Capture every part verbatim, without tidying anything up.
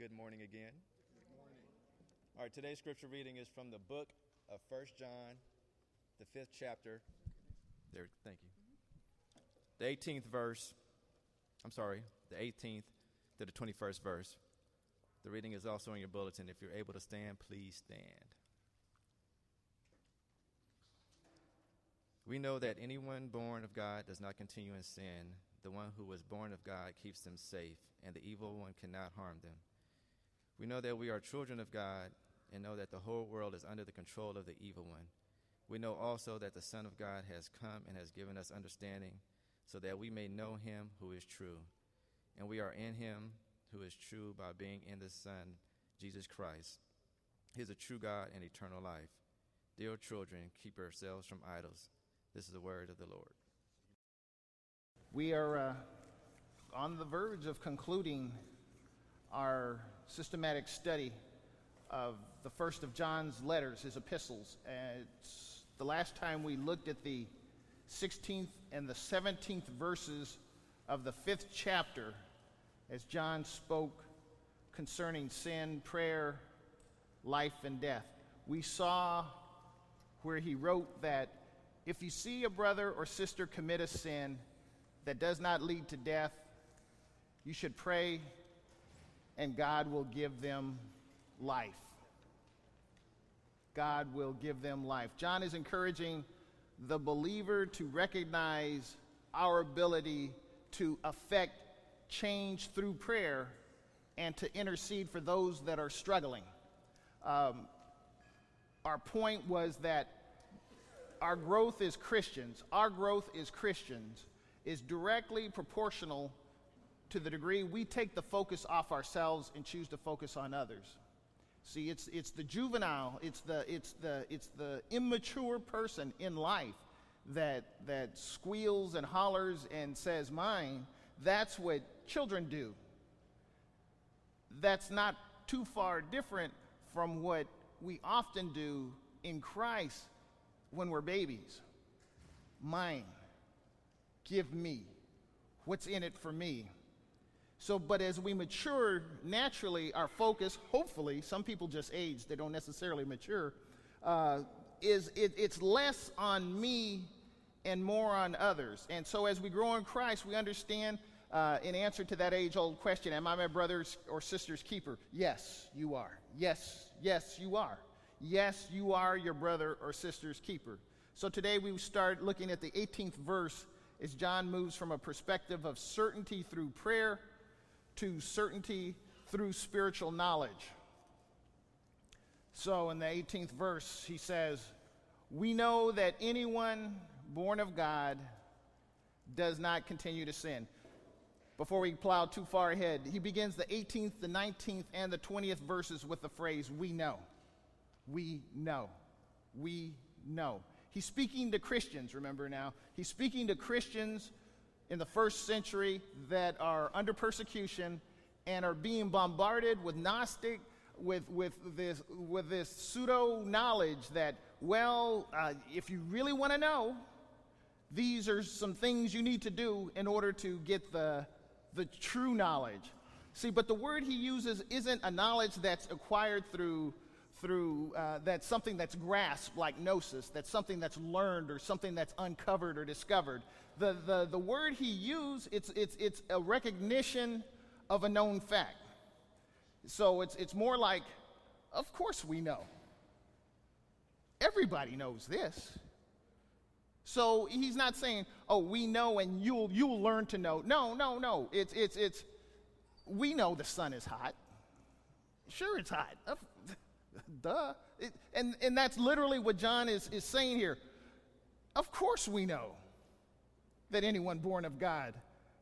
Good morning again. Good morning. All right, today's scripture reading is from the book of First John, the fifth chapter. There, thank you. The eighteenth verse, I'm sorry, the eighteenth to the twenty-first verse. The reading is also in your bulletin. If you're able to stand, please stand. We know that anyone born of God does not continue in sin. The one who was born of God keeps them safe, and the evil one cannot harm them. We know that we are children of God, and know that the whole world is under the control of the evil one. We know also that the Son of God has come and has given us understanding, so that we may know him who is true. And we are in him who is true by being in the Son, Jesus Christ. He is a true God and eternal life. Dear children, keep yourselves from idols. This is the word of the Lord. We are uh, on the verge of concluding our systematic study of the first of John's letters, his epistles. And it's the last time we looked at the sixteenth and the seventeenth verses of the fifth chapter as John spoke concerning sin, prayer, life, and death. We saw where he wrote that if you see a brother or sister commit a sin that does not lead to death, you should pray and God will give them life. God will give them life. John is encouraging the believer to recognize our ability to affect change through prayer and to intercede for those that are struggling. Um, our point was that our growth as Christians, our growth as Christians is directly proportional to the degree we take the focus off ourselves and choose to focus on others. See, it's it's the juvenile, it's the it's the it's the immature person in life that that squeals and hollers and says mine. That's what children do. That's not too far different from what we often do in Christ when we're babies. Mine. Give me. What's in it for me? So, but as we mature, naturally, our focus, hopefully, some people just age, they don't necessarily mature, uh, is it, it's less on me and more on others. And so as we grow in Christ, we understand uh, in answer to that age-old question, am I my brother's or sister's keeper? Yes, you are. Yes, yes, you are. Yes, you are your brother or sister's keeper. So today we start looking at the eighteenth verse as John moves from a perspective of certainty through prayer to certainty through spiritual knowledge. So in the eighteenth verse, he says, we know that anyone born of God does not continue to sin. Before we plow too far ahead, he begins the eighteenth, the nineteenth, and the twentieth verses with the phrase, we know. We know. We know. He's speaking to Christians, remember now. He's speaking to Christians in the first century that are under persecution and are being bombarded with Gnostic, with, with this with this pseudo-knowledge that, well, uh, if you really want to know, these are some things you need to do in order to get the, the true knowledge. See, but the word he uses isn't a knowledge that's acquired through, through uh, that's something that's grasped like gnosis, that's something that's learned or something that's uncovered or discovered. The, the, the word he used, it's, it's, it's a recognition of a known fact. So it's, it's more like, of course we know. Everybody knows this. So he's not saying, oh, we know and you'll, you'll learn to know. No, no, no. It's, it's, it's, we know the sun is hot. Sure, it's hot. Duh. It, and, and that's literally what John is, is saying here. Of course we know that anyone born of God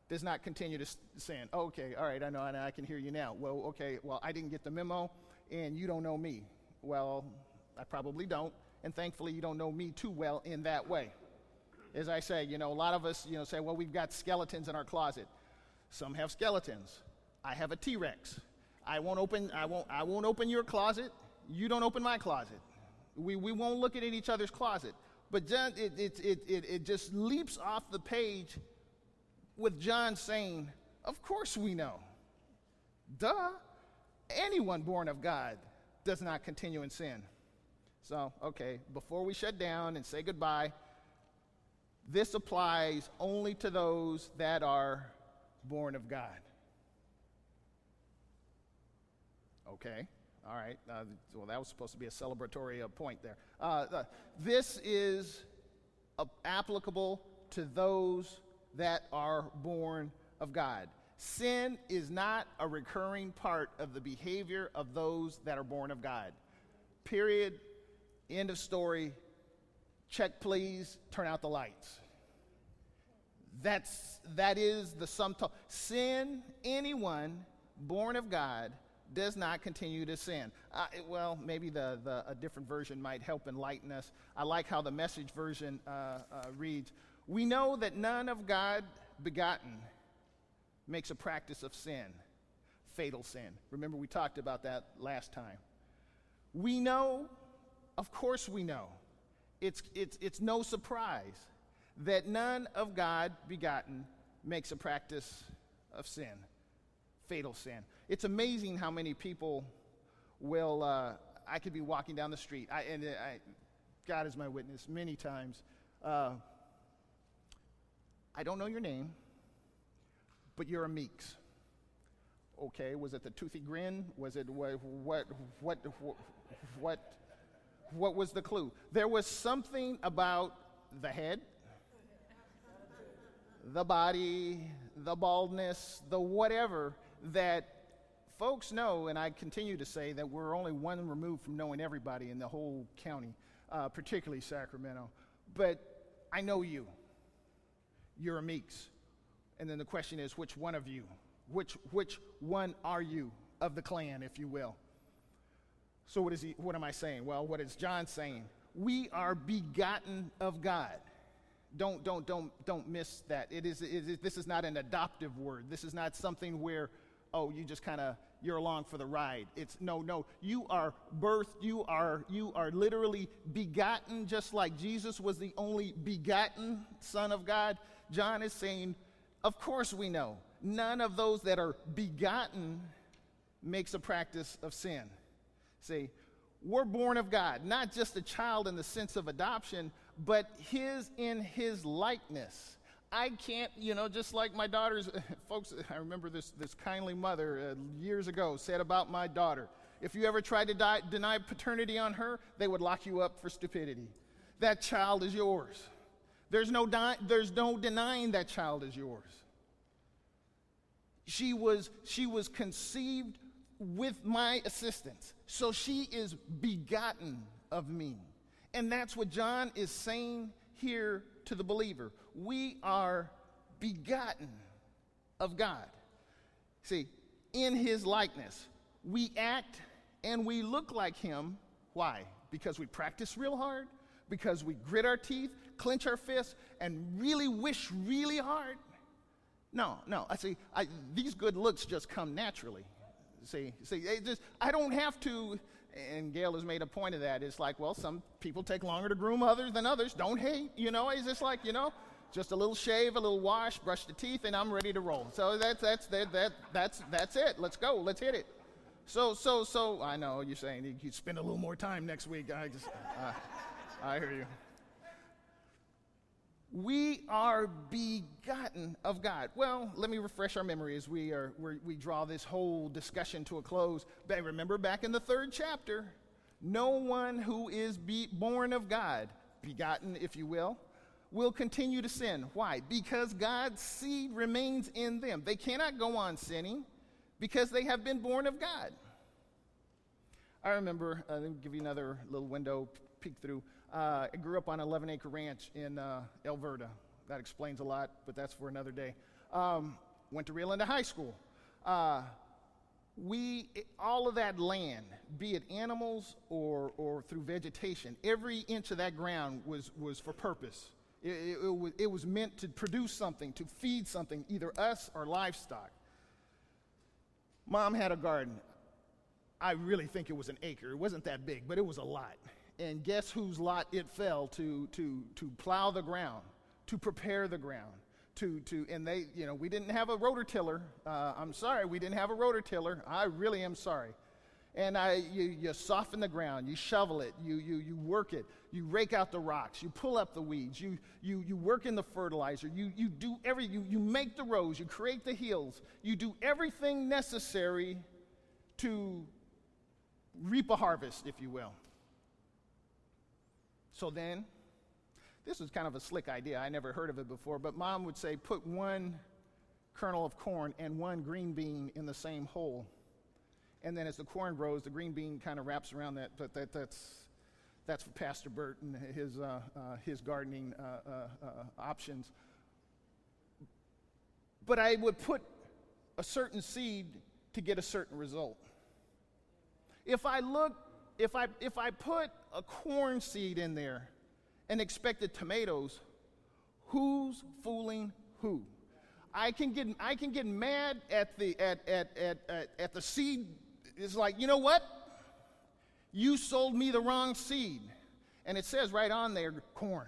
does not continue to sin. Okay, all right, I know, and I can hear you now. Well, okay, well, I didn't get the memo, and you don't know me. Well, I probably don't, and thankfully you don't know me too well in that way. As I say, you know, a lot of us, you know, say, well, we've got skeletons in our closet. Some have skeletons. I have a T-Rex. I won't open, I won't, I won't open your closet. You don't open my closet. We, we won't look at each other's closet. But John, it, it, it, it, it just leaps off the page with John saying, of course we know. Duh. anyone born of God does not continue in sin. So, okay, before we shut down and say goodbye, this applies only to those that are born of God. Okay, all right. Uh, well, that was supposed to be a celebratory uh, point there. Uh, uh, this is uh, applicable to those that are born of God. Sin is not a recurring part of the behavior of those that are born of God. Period. End of story. Check, please. Turn out the lights. That's, that is the sum total. Sin, anyone born of God, does not continue to sin. Uh, it, well, maybe the, the a different version might help enlighten us. I like how the Message version uh, uh, reads, "We know that none of God begotten makes a practice of sin, fatal sin." Remember, we talked about that last time. We know, of course we know. It's, it's, it's no surprise that none of God begotten makes a practice of sin, fatal sin. It's amazing how many people will, uh, I could be walking down the street, I, and I, God is my witness many times. Uh, I don't know your name, but you're a Meeks. Okay, was it the toothy grin? Was it what, what, what, what, what, what was the clue? There was something about the head, the body, the baldness, the whatever, that folks know, and I continue to say that we're only one removed from knowing everybody in the whole county, uh, particularly Sacramento. But I know you. You're a Meeks. And then the question is, which one of you? Which, which one are you of the clan, if you will? So what is he, what am I saying? Well, what is John saying? We are begotten of God. Don't, don't, don't, don't miss that. It is, it is, this is not an adoptive word. This is not something where, oh, you just kind of, you're along for the ride. It's, no, no. You are birthed. You are, you are literally begotten, just like Jesus was the only begotten Son of God. John is saying, of course we know. None of those that are begotten makes a practice of sin. See, we're born of God, not just a child in the sense of adoption, but his in his likeness. I can't, you know, just like my daughter's, folks, I remember this, this kindly mother uh, years ago said about my daughter, if you ever tried to die, deny paternity on her, they would lock you up for stupidity. That child is yours. There's no, di- there's no denying that child is yours. She was, she was conceived with my assistance, so she is begotten of me. And that's what John is saying here to the believer. We are begotten of God. See, in his likeness, we act and we look like him. Why? Because we practice real hard, because we grit our teeth, clench our fists, and really wish really hard. No, no, I see, I, these good looks just come naturally. See, see, it just, I don't have to, and Gail has made a point of that. It's like, well, some people take longer to groom others than others. Don't hate, you know. It's just like, you know, just a little shave, a little wash, brush the teeth, and I'm ready to roll. So that's that's that that that's that's it. Let's go. Let's hit it. So so so. I know you're saying you spend a little more time next week. I just, uh, I hear you. We are begotten of God. Well, let me refresh our memory as we are we're, we draw this whole discussion to a close. But remember back in the third chapter, no one who is be born of God, begotten if you will, will continue to sin. Why? Because God's seed remains in them. They cannot go on sinning because they have been born of God. I remember, uh, let me give you another little window peek through. Uh, I grew up on an eleven acre ranch in uh, Alberta. That explains a lot, but that's for another day. Um, went to Rio Linda High School. Uh, we, it, all of that land, be it animals or, or through vegetation, every inch of that ground was, was for purpose. It, it, it, was, it was meant to produce something, to feed something, either us or livestock. Mom had a garden. I really think it was an acre. It wasn't that big, but it was a lot. And guess whose lot it fell to, to, to plow the ground, to prepare the ground, to, to, and they, you know, we didn't have a rotor tiller. Uh, I'm sorry, we didn't have a rotor tiller. I really am sorry. And I, you, you soften the ground, you shovel it, you, you, you work it, you rake out the rocks, you pull up the weeds, you, you, you work in the fertilizer, you, you do every, you, you make the rows, you create the hills, you do everything necessary to reap a harvest, if you will. So then, this was kind of a slick idea, I never heard of it before, but Mom would say, put one kernel of corn and one green bean in the same hole. And then as the corn grows, the green bean kind of wraps around that. But that, that's that's for Pastor Burt and his uh, uh, his gardening uh, uh, uh, options. But I would put a certain seed to get a certain result. If I look, if I if I put a corn seed in there and expected tomatoes, who's fooling who? I can get I can get mad at the at at at at, at the seed. It's like, you know what? You sold me the wrong seed. And it says right on there, corn.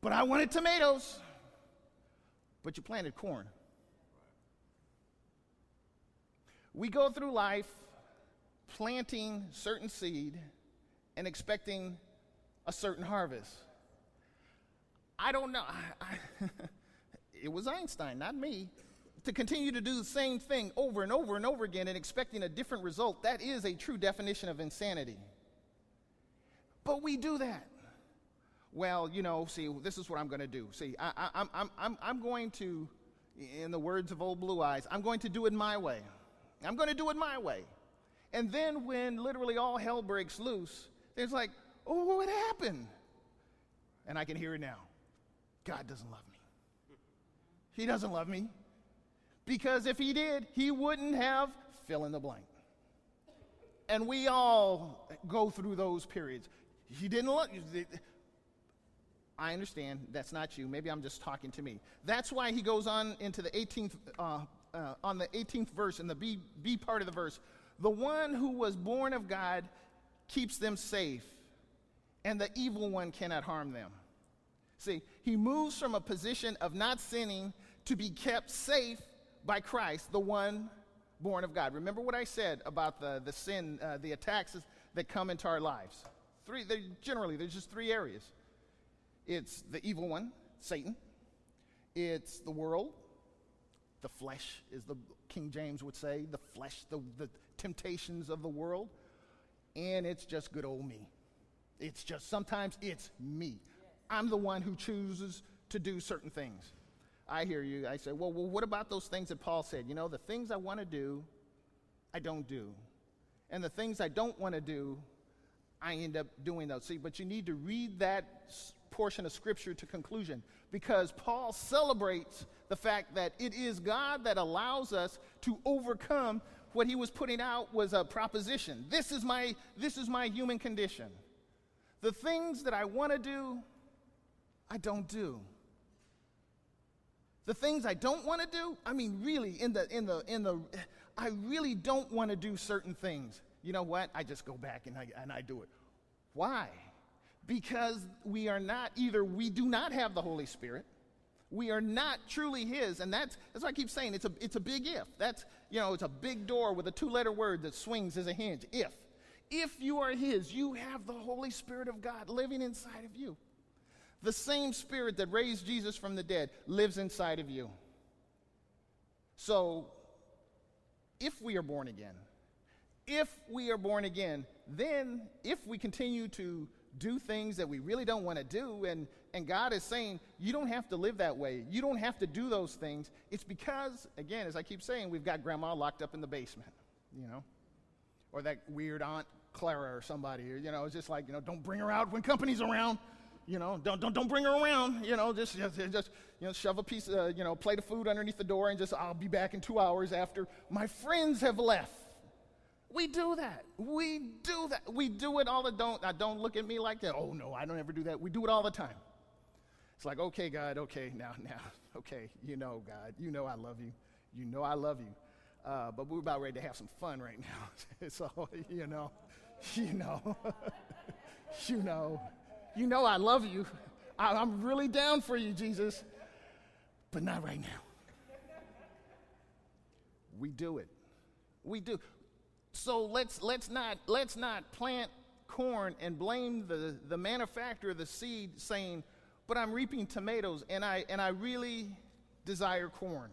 But I wanted tomatoes. But you planted corn. We go through life planting certain seed and expecting a certain harvest. I don't know. I, I it was Einstein, not me. To continue to do the same thing over and over and over again and expecting a different result, that is a true definition of insanity. But we do that. Well, you know, see, this is what I'm going to do. See, I, I, I'm, I'm, I'm, I'm going to, in the words of old Blue Eyes, I'm going to do it my way. I'm going to do it my way. And then when literally all hell breaks loose, there's like, oh, what happened? And I can hear it now. God doesn't love me. He doesn't love me. Because if he did, he wouldn't have fill in the blank. And we all go through those periods. He didn't look. I understand that's not you. Maybe I'm just talking to me. That's why he goes on into the eighteenth, uh, uh, on the eighteenth verse in the B, B part of the verse. The one who was born of God keeps them safe, and the evil one cannot harm them. See, he moves from a position of not sinning to be kept safe by Christ, the one born of God. Remember what I said about the, the sin, uh, the attacks that come into our lives. Three, generally, there's just three areas. It's the evil one, Satan. It's the world. The flesh, as the King James would say. The flesh, the, the temptations of the world. And it's just good old me. It's just, sometimes it's me. I'm the one who chooses to do certain things. I hear you. I say, well, well, what about those things that Paul said? You know, the things I want to do, I don't do. And the things I don't want to do, I end up doing those. See, but you need to read that portion of Scripture to conclusion, because Paul celebrates the fact that it is God that allows us to overcome. What he was putting out was a proposition. This is my, this is my human condition. The things that I want to do, I don't do. The things I don't want to do, I mean, really, in the, in the, in the, I really don't want to do certain things. You know what? I just go back and I, and I do it. Why? Because we are not, either we do not have the Holy Spirit, we are not truly his, and that's, that's what I keep saying, it's a, it's a big if. That's, you know, it's a big door with a two-letter word that swings as a hinge, if. If you are his, you have the Holy Spirit of God living inside of you. The same Spirit that raised Jesus from the dead lives inside of you. So, if we are born again, if we are born again, then if we continue to do things that we really don't want to do, and, and God is saying, you don't have to live that way. You don't have to do those things. It's because, again, as I keep saying, we've got grandma locked up in the basement, you know, or that weird Aunt Clara or somebody, or, you know, it's just like, you know, don't bring her out when company's around. You know, don't don't don't bring her around. You know, just just, just you know, shove a piece, of, uh, you know, plate of food underneath the door, and just I'll be back in two hours after my friends have left. We do that. We do that. We do it all the don't. I don't look at me like that. Oh no, I don't ever do that. We do it all the time. It's like, okay, God, okay, now now, okay, you know, God, you know I love you, you know I love you, uh, but we're about ready to have some fun right now. So you know, you know, you know. You know I love you. I, I'm really down for you, Jesus. but not right now. We do it. We do. So let's let's not let's not plant corn and blame the, the manufacturer of the seed, saying, but I'm reaping tomatoes and I and I really desire corn.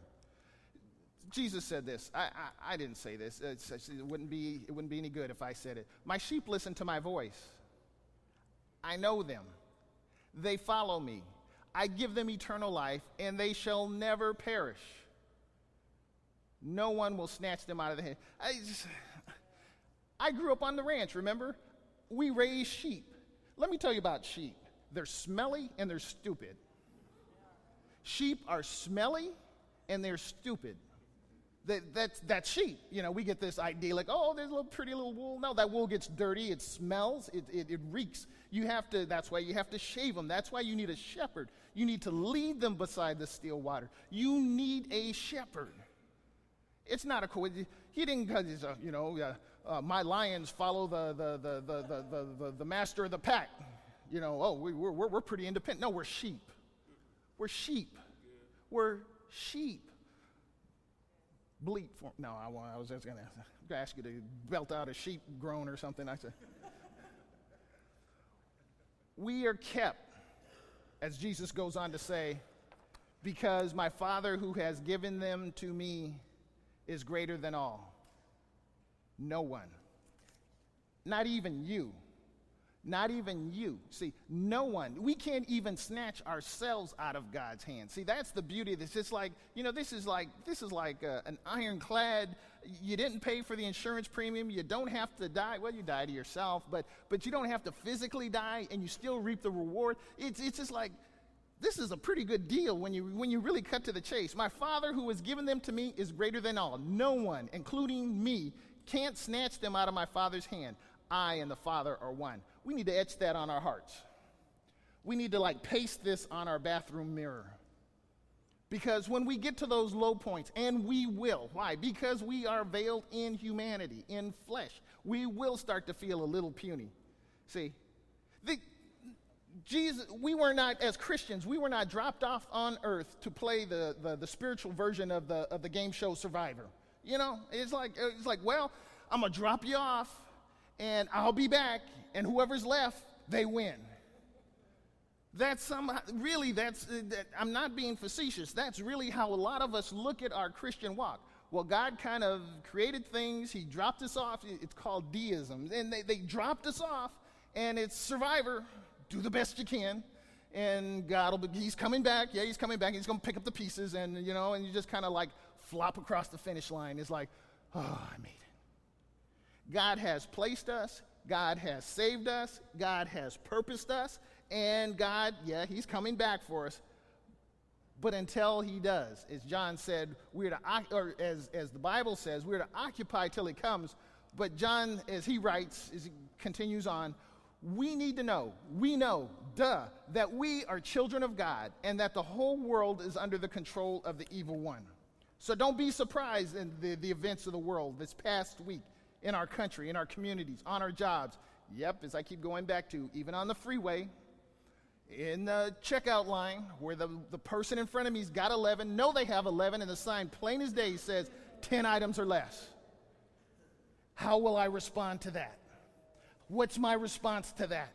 Jesus said this. I I, I didn't say this. It's, it wouldn't be it wouldn't be any good if I said it. My sheep listen to my voice. I know them. They follow me. I give them eternal life, and they shall never perish. No one will snatch them out of the hand. I, just, I grew up on the ranch, remember? We raised sheep. Let me tell you about sheep. They're smelly and they're stupid. Sheep are smelly and they're stupid. That, that's, that's sheep. You know, we get this idea like, oh, there's a little pretty little wool. No, that wool gets dirty. It smells. It, it, it reeks. You have to, that's why you have to shave them. That's why you need a shepherd. You need to lead them beside the still water. You need a shepherd. It's not a coincidence. He didn't, because you know, uh, uh, my lions follow the the the the, the the the the master of the pack. You know, oh, we, we're we're pretty independent. No, we're sheep. We're sheep. We're sheep. Bleat for no. I, I was just gonna ask you to belt out a sheep groan or something. I said, we are kept, as Jesus goes on to say, because my Father who has given them to me is greater than all. No one, not even you, not even you. See, no one, we can't even snatch ourselves out of God's hand. See, that's the beauty of this. It's like, you know, this is like, this is like uh, an ironclad, you didn't pay for the insurance premium, you don't have to die, well, you die to yourself, but but you don't have to physically die, and you still reap the reward. It's it's just like, this is a pretty good deal when you when you really cut to the chase. My Father who has given them to me is greater than all. No one, including me, can't snatch them out of my Father's hand. I and the Father are one. We need to etch that on our hearts. We need to like paste this on our bathroom mirror. Because when we get to those low points, and we will, why? Because we are veiled in humanity, in flesh. We will start to feel a little puny. See, the Jesus, we were not, as Christians, we were not dropped off on earth to play the, the, the spiritual version of the of the game show Survivor. You know, it's like, it's like, well, I'm going to drop you off, and I'll be back, and whoever's left, they win. That's somehow, really, that's, that, I'm not being facetious. That's really how a lot of us look at our Christian walk. Well, God kind of created things. He dropped us off. It's called deism. And they, they dropped us off, and it's Survivor. Do the best you can, and God will be, he's coming back, yeah, he's coming back, he's going to pick up the pieces, and, you know, and you just kind of, like, flop across the finish line. It's like, oh, I made it. God has placed us, God has saved us, God has purposed us, and God, yeah, he's coming back for us, but until he does, as John said, we're to, or as, as the Bible says, we're to occupy till he comes, but John, as he writes, as he continues on, we need to know, we know, duh, that we are children of God and that the whole world is under the control of the evil one. So don't be surprised in the, the events of the world this past week, in our country, in our communities, on our jobs. Yep, as I keep going back to, even on the freeway, in the checkout line where the, the person in front of me's got eleven, know they have eleven, and the sign plain as day says ten items or less. How will I respond to that? What's my response to that?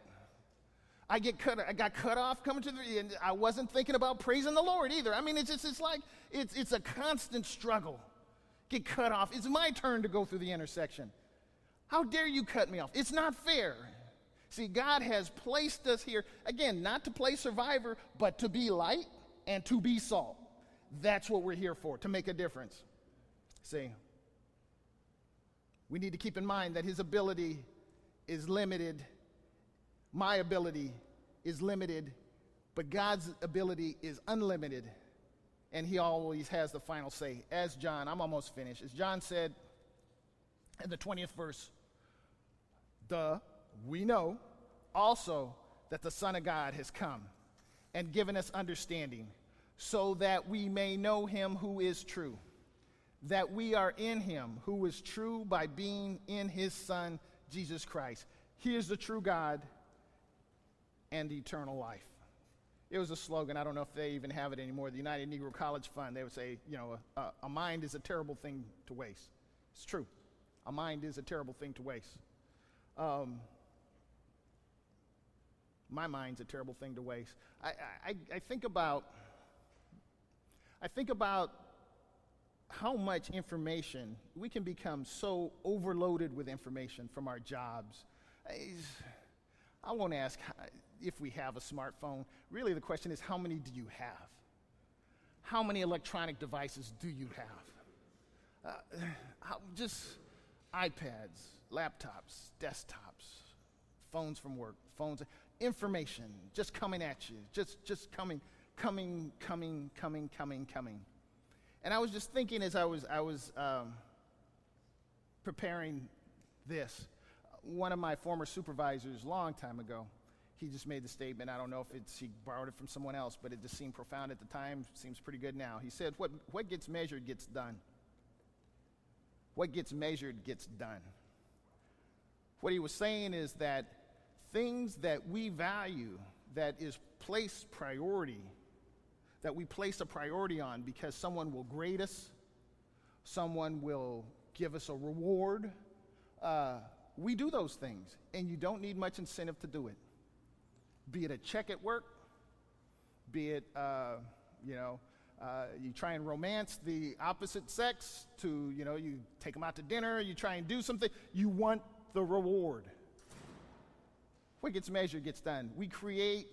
I get cut. I got cut off coming to the. And I wasn't thinking about praising the Lord either. I mean, it's just it's like it's it's a constant struggle. Get cut off. It's my turn to go through the intersection. How dare you cut me off? It's not fair. See, God has placed us here again, not to play Survivor, but to be light and to be salt. That's what we're here for, to make a difference. See, we need to keep in mind that His ability is limited, my ability is limited, but God's ability is unlimited, and he always has the final say. As John, I'm almost finished, as John said in the twentieth verse, the, we know also that the Son of God has come and given us understanding so that we may know him who is true, that we are in him who is true by being in his Son, Jesus Christ. He is the true God and eternal life. It was a slogan. I don't know if they even have it anymore. The United Negro College Fund, they would say, you know, a, a mind is a terrible thing to waste. It's true. A mind is a terrible thing to waste. Um, my mind's a terrible thing to waste. I, I, I think about, I think about how much information we can become so overloaded with information from our jobs. I, I won't ask if we have a smartphone. Really, the question is, how many do you have? How many electronic devices do you have? Uh, how, just iPads, laptops, desktops, phones from work, phones, information just coming at you, just just coming, coming, coming, coming, coming, coming. And I was just thinking as I was I was um, preparing this. One of my former supervisors, long time ago, he just made the statement. I don't know if it's he borrowed it from someone else, but it just seemed profound at the time. Seems pretty good now. He said, "What what gets measured gets done. What gets measured gets done." What he was saying is that things that we value, that is placed priority, that we place a priority on because someone will grade us, someone will give us a reward. Uh, We do those things, and you don't need much incentive to do it. Be it a check at work, be it, uh, you know, uh, you try and romance the opposite sex to, you know, you take them out to dinner, you try and do something. You want the reward. What gets measured gets done. We create,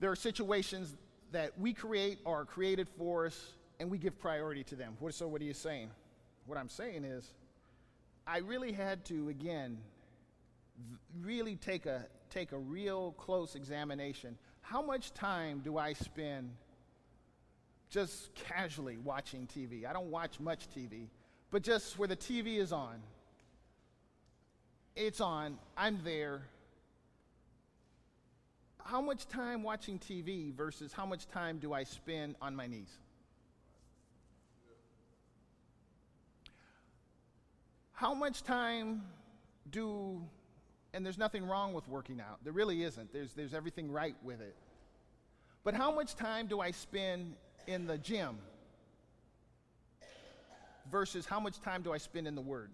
there are situations that we create or are created for us, and we give priority to them. What, so what are you saying? What I'm saying is, I really had to, again, really take a, take a real close examination. How much time do I spend just casually watching T V? I don't watch much T V, but just where the T V is on, it's on, I'm there. How much time watching T V versus how much time do I spend on my knees? How much time do, and there's nothing wrong with working out. There really isn't. There's, there's everything right with it. But how much time do I spend in the gym versus how much time do I spend in the Word?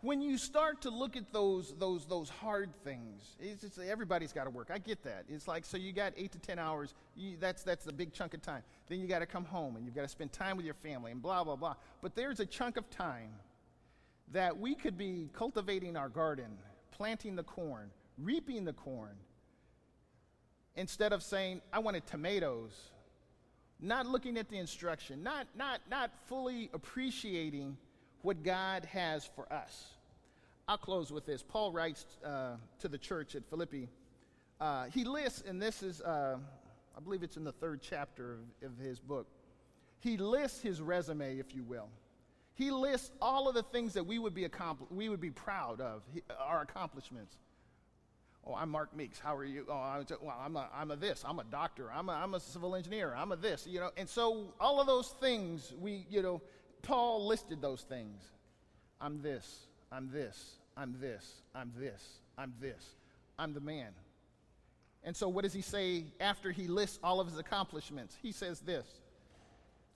When you start to look at those, those, those hard things, it's just, everybody's got to work. I get that. It's like, so you got eight to ten hours. You, that's that's the big chunk of time. Then you got to come home, and you've got to spend time with your family, and blah, blah, blah. But there's a chunk of time that we could be cultivating our garden, planting the corn, reaping the corn, instead of saying, I wanted tomatoes, not looking at the instruction, not, not, not fully appreciating what God has for us. I'll close with this. Paul writes uh, to the church at Philippi. Uh, he lists, and this is, uh, I believe it's in the third chapter of, of his book. He lists his resume, if you will. He lists all of the things that we would be accompli- we would be proud of, he, our accomplishments. Oh, I'm Mark Meeks. How are you? Oh, I was, well, I'm a, I'm a this. I'm a doctor. I'm a, I'm a civil engineer. I'm a this. You know, and so all of those things we, you know. Paul listed those things. I'm this, I'm this, I'm this, I'm this, I'm this. I'm the man. And so what does he say after he lists all of his accomplishments? He says this: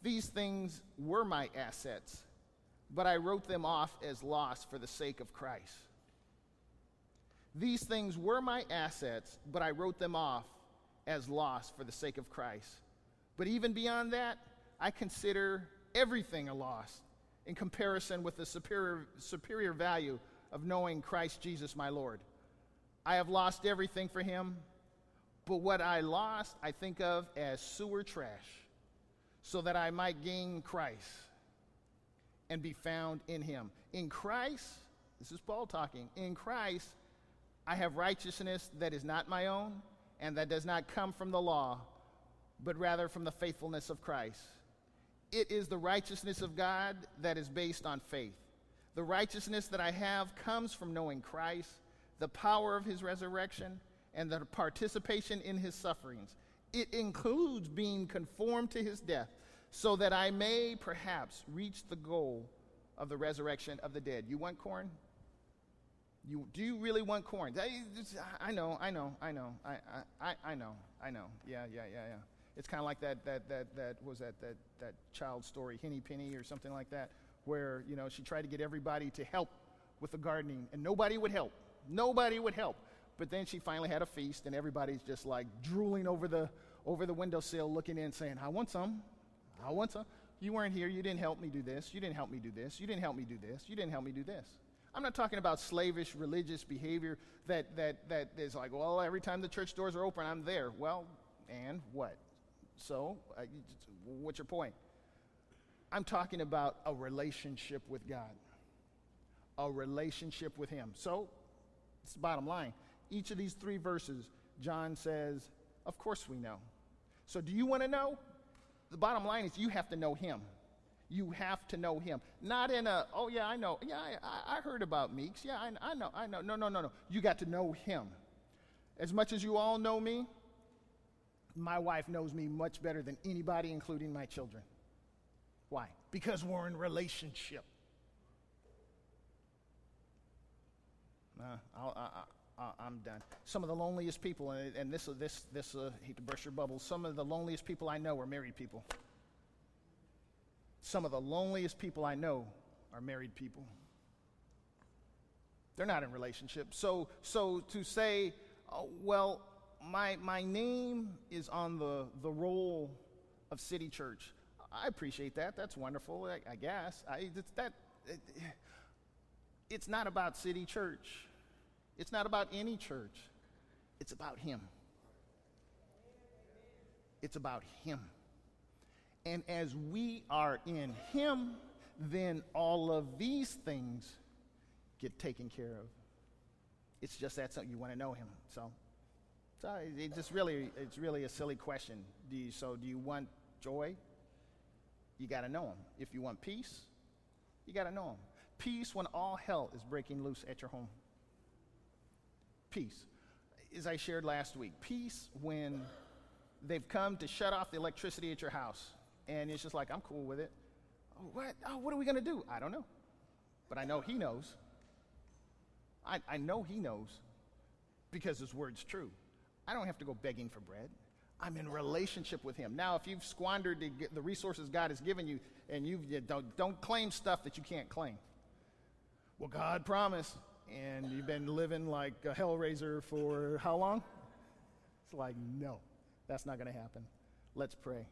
these things were my assets, but I wrote them off as loss for the sake of Christ. These things were my assets, but I wrote them off as loss for the sake of Christ. But even beyond that, I consider everything a loss in comparison with the superior superior value of knowing Christ Jesus my Lord. I have lost everything for him, but what I lost I think of as sewer trash, so that I might gain Christ and be found in him. In Christ, this is Paul talking, in Christ I have righteousness that is not my own and that does not come from the law, but rather from the faithfulness of Christ. It is the righteousness of God that is based on faith. The righteousness that I have comes from knowing Christ, the power of his resurrection, and the participation in his sufferings. It includes being conformed to his death, so that I may perhaps reach the goal of the resurrection of the dead. You want corn? You do you really want corn? I, I know, I know, I know, I I I know, I know. Yeah, yeah, yeah, yeah. It's kind of like that that that that was that that that child story, Henny Penny or something like that, where you know she tried to get everybody to help with the gardening, and nobody would help. Nobody would help. But then she finally had a feast, and everybody's just like drooling over the over the windowsill, looking in, saying, "I want some. I want some. You weren't here. You didn't help me do this. You didn't help me do this. You didn't help me do this. You didn't help me do this." I'm not talking about slavish religious behavior that, that, that is like, well, every time the church doors are open, I'm there. Well, and what? So, uh, what's your point? I'm talking about a relationship with God, a relationship with Him. So, it's the bottom line. Each of these three verses, John says, of course we know. So, do you want to know? The bottom line is you have to know Him. You have to know Him. Not in a, oh, yeah, I know. Yeah, I, I heard about Meeks. Yeah, I, I know, I know. No, no, no, no. You got to know Him. As much as you all know me, my wife knows me much better than anybody, including my children. Why? Because we're in relationship. Uh, I'll, I, I, I'm done. Some of the loneliest people, and, and this, this, this, uh, hate to burst your bubbles, some of the loneliest people I know are married people. Some of the loneliest people I know are married people. They're not in relationships. So, so to say, oh, well, my my name is on the, the roll of City Church. I appreciate that. That's wonderful. I, I guess I it's, that it, it's not about City Church. It's not about any church. It's about Him. It's about Him. And as we are in Him, then all of these things get taken care of. It's just that something you want to know Him. So, so it's just really, it's really a silly question. Do you, so do you want joy? You got to know Him. If you want peace, you got to know Him. Peace when all hell is breaking loose at your home. Peace. As I shared last week, peace when they've come to shut off the electricity at your house. And it's just like, I'm cool with it. Oh, what? Oh, what are we going to do? I don't know. But I know He knows. I, I know He knows because His word's true. I don't have to go begging for bread. I'm in relationship with Him. Now, if you've squandered the, the resources God has given you, and you've, you don't, don't claim stuff that you can't claim. Well, God promised, and you've been living like a hellraiser for how long? It's like, no, that's not going to happen. Let's pray.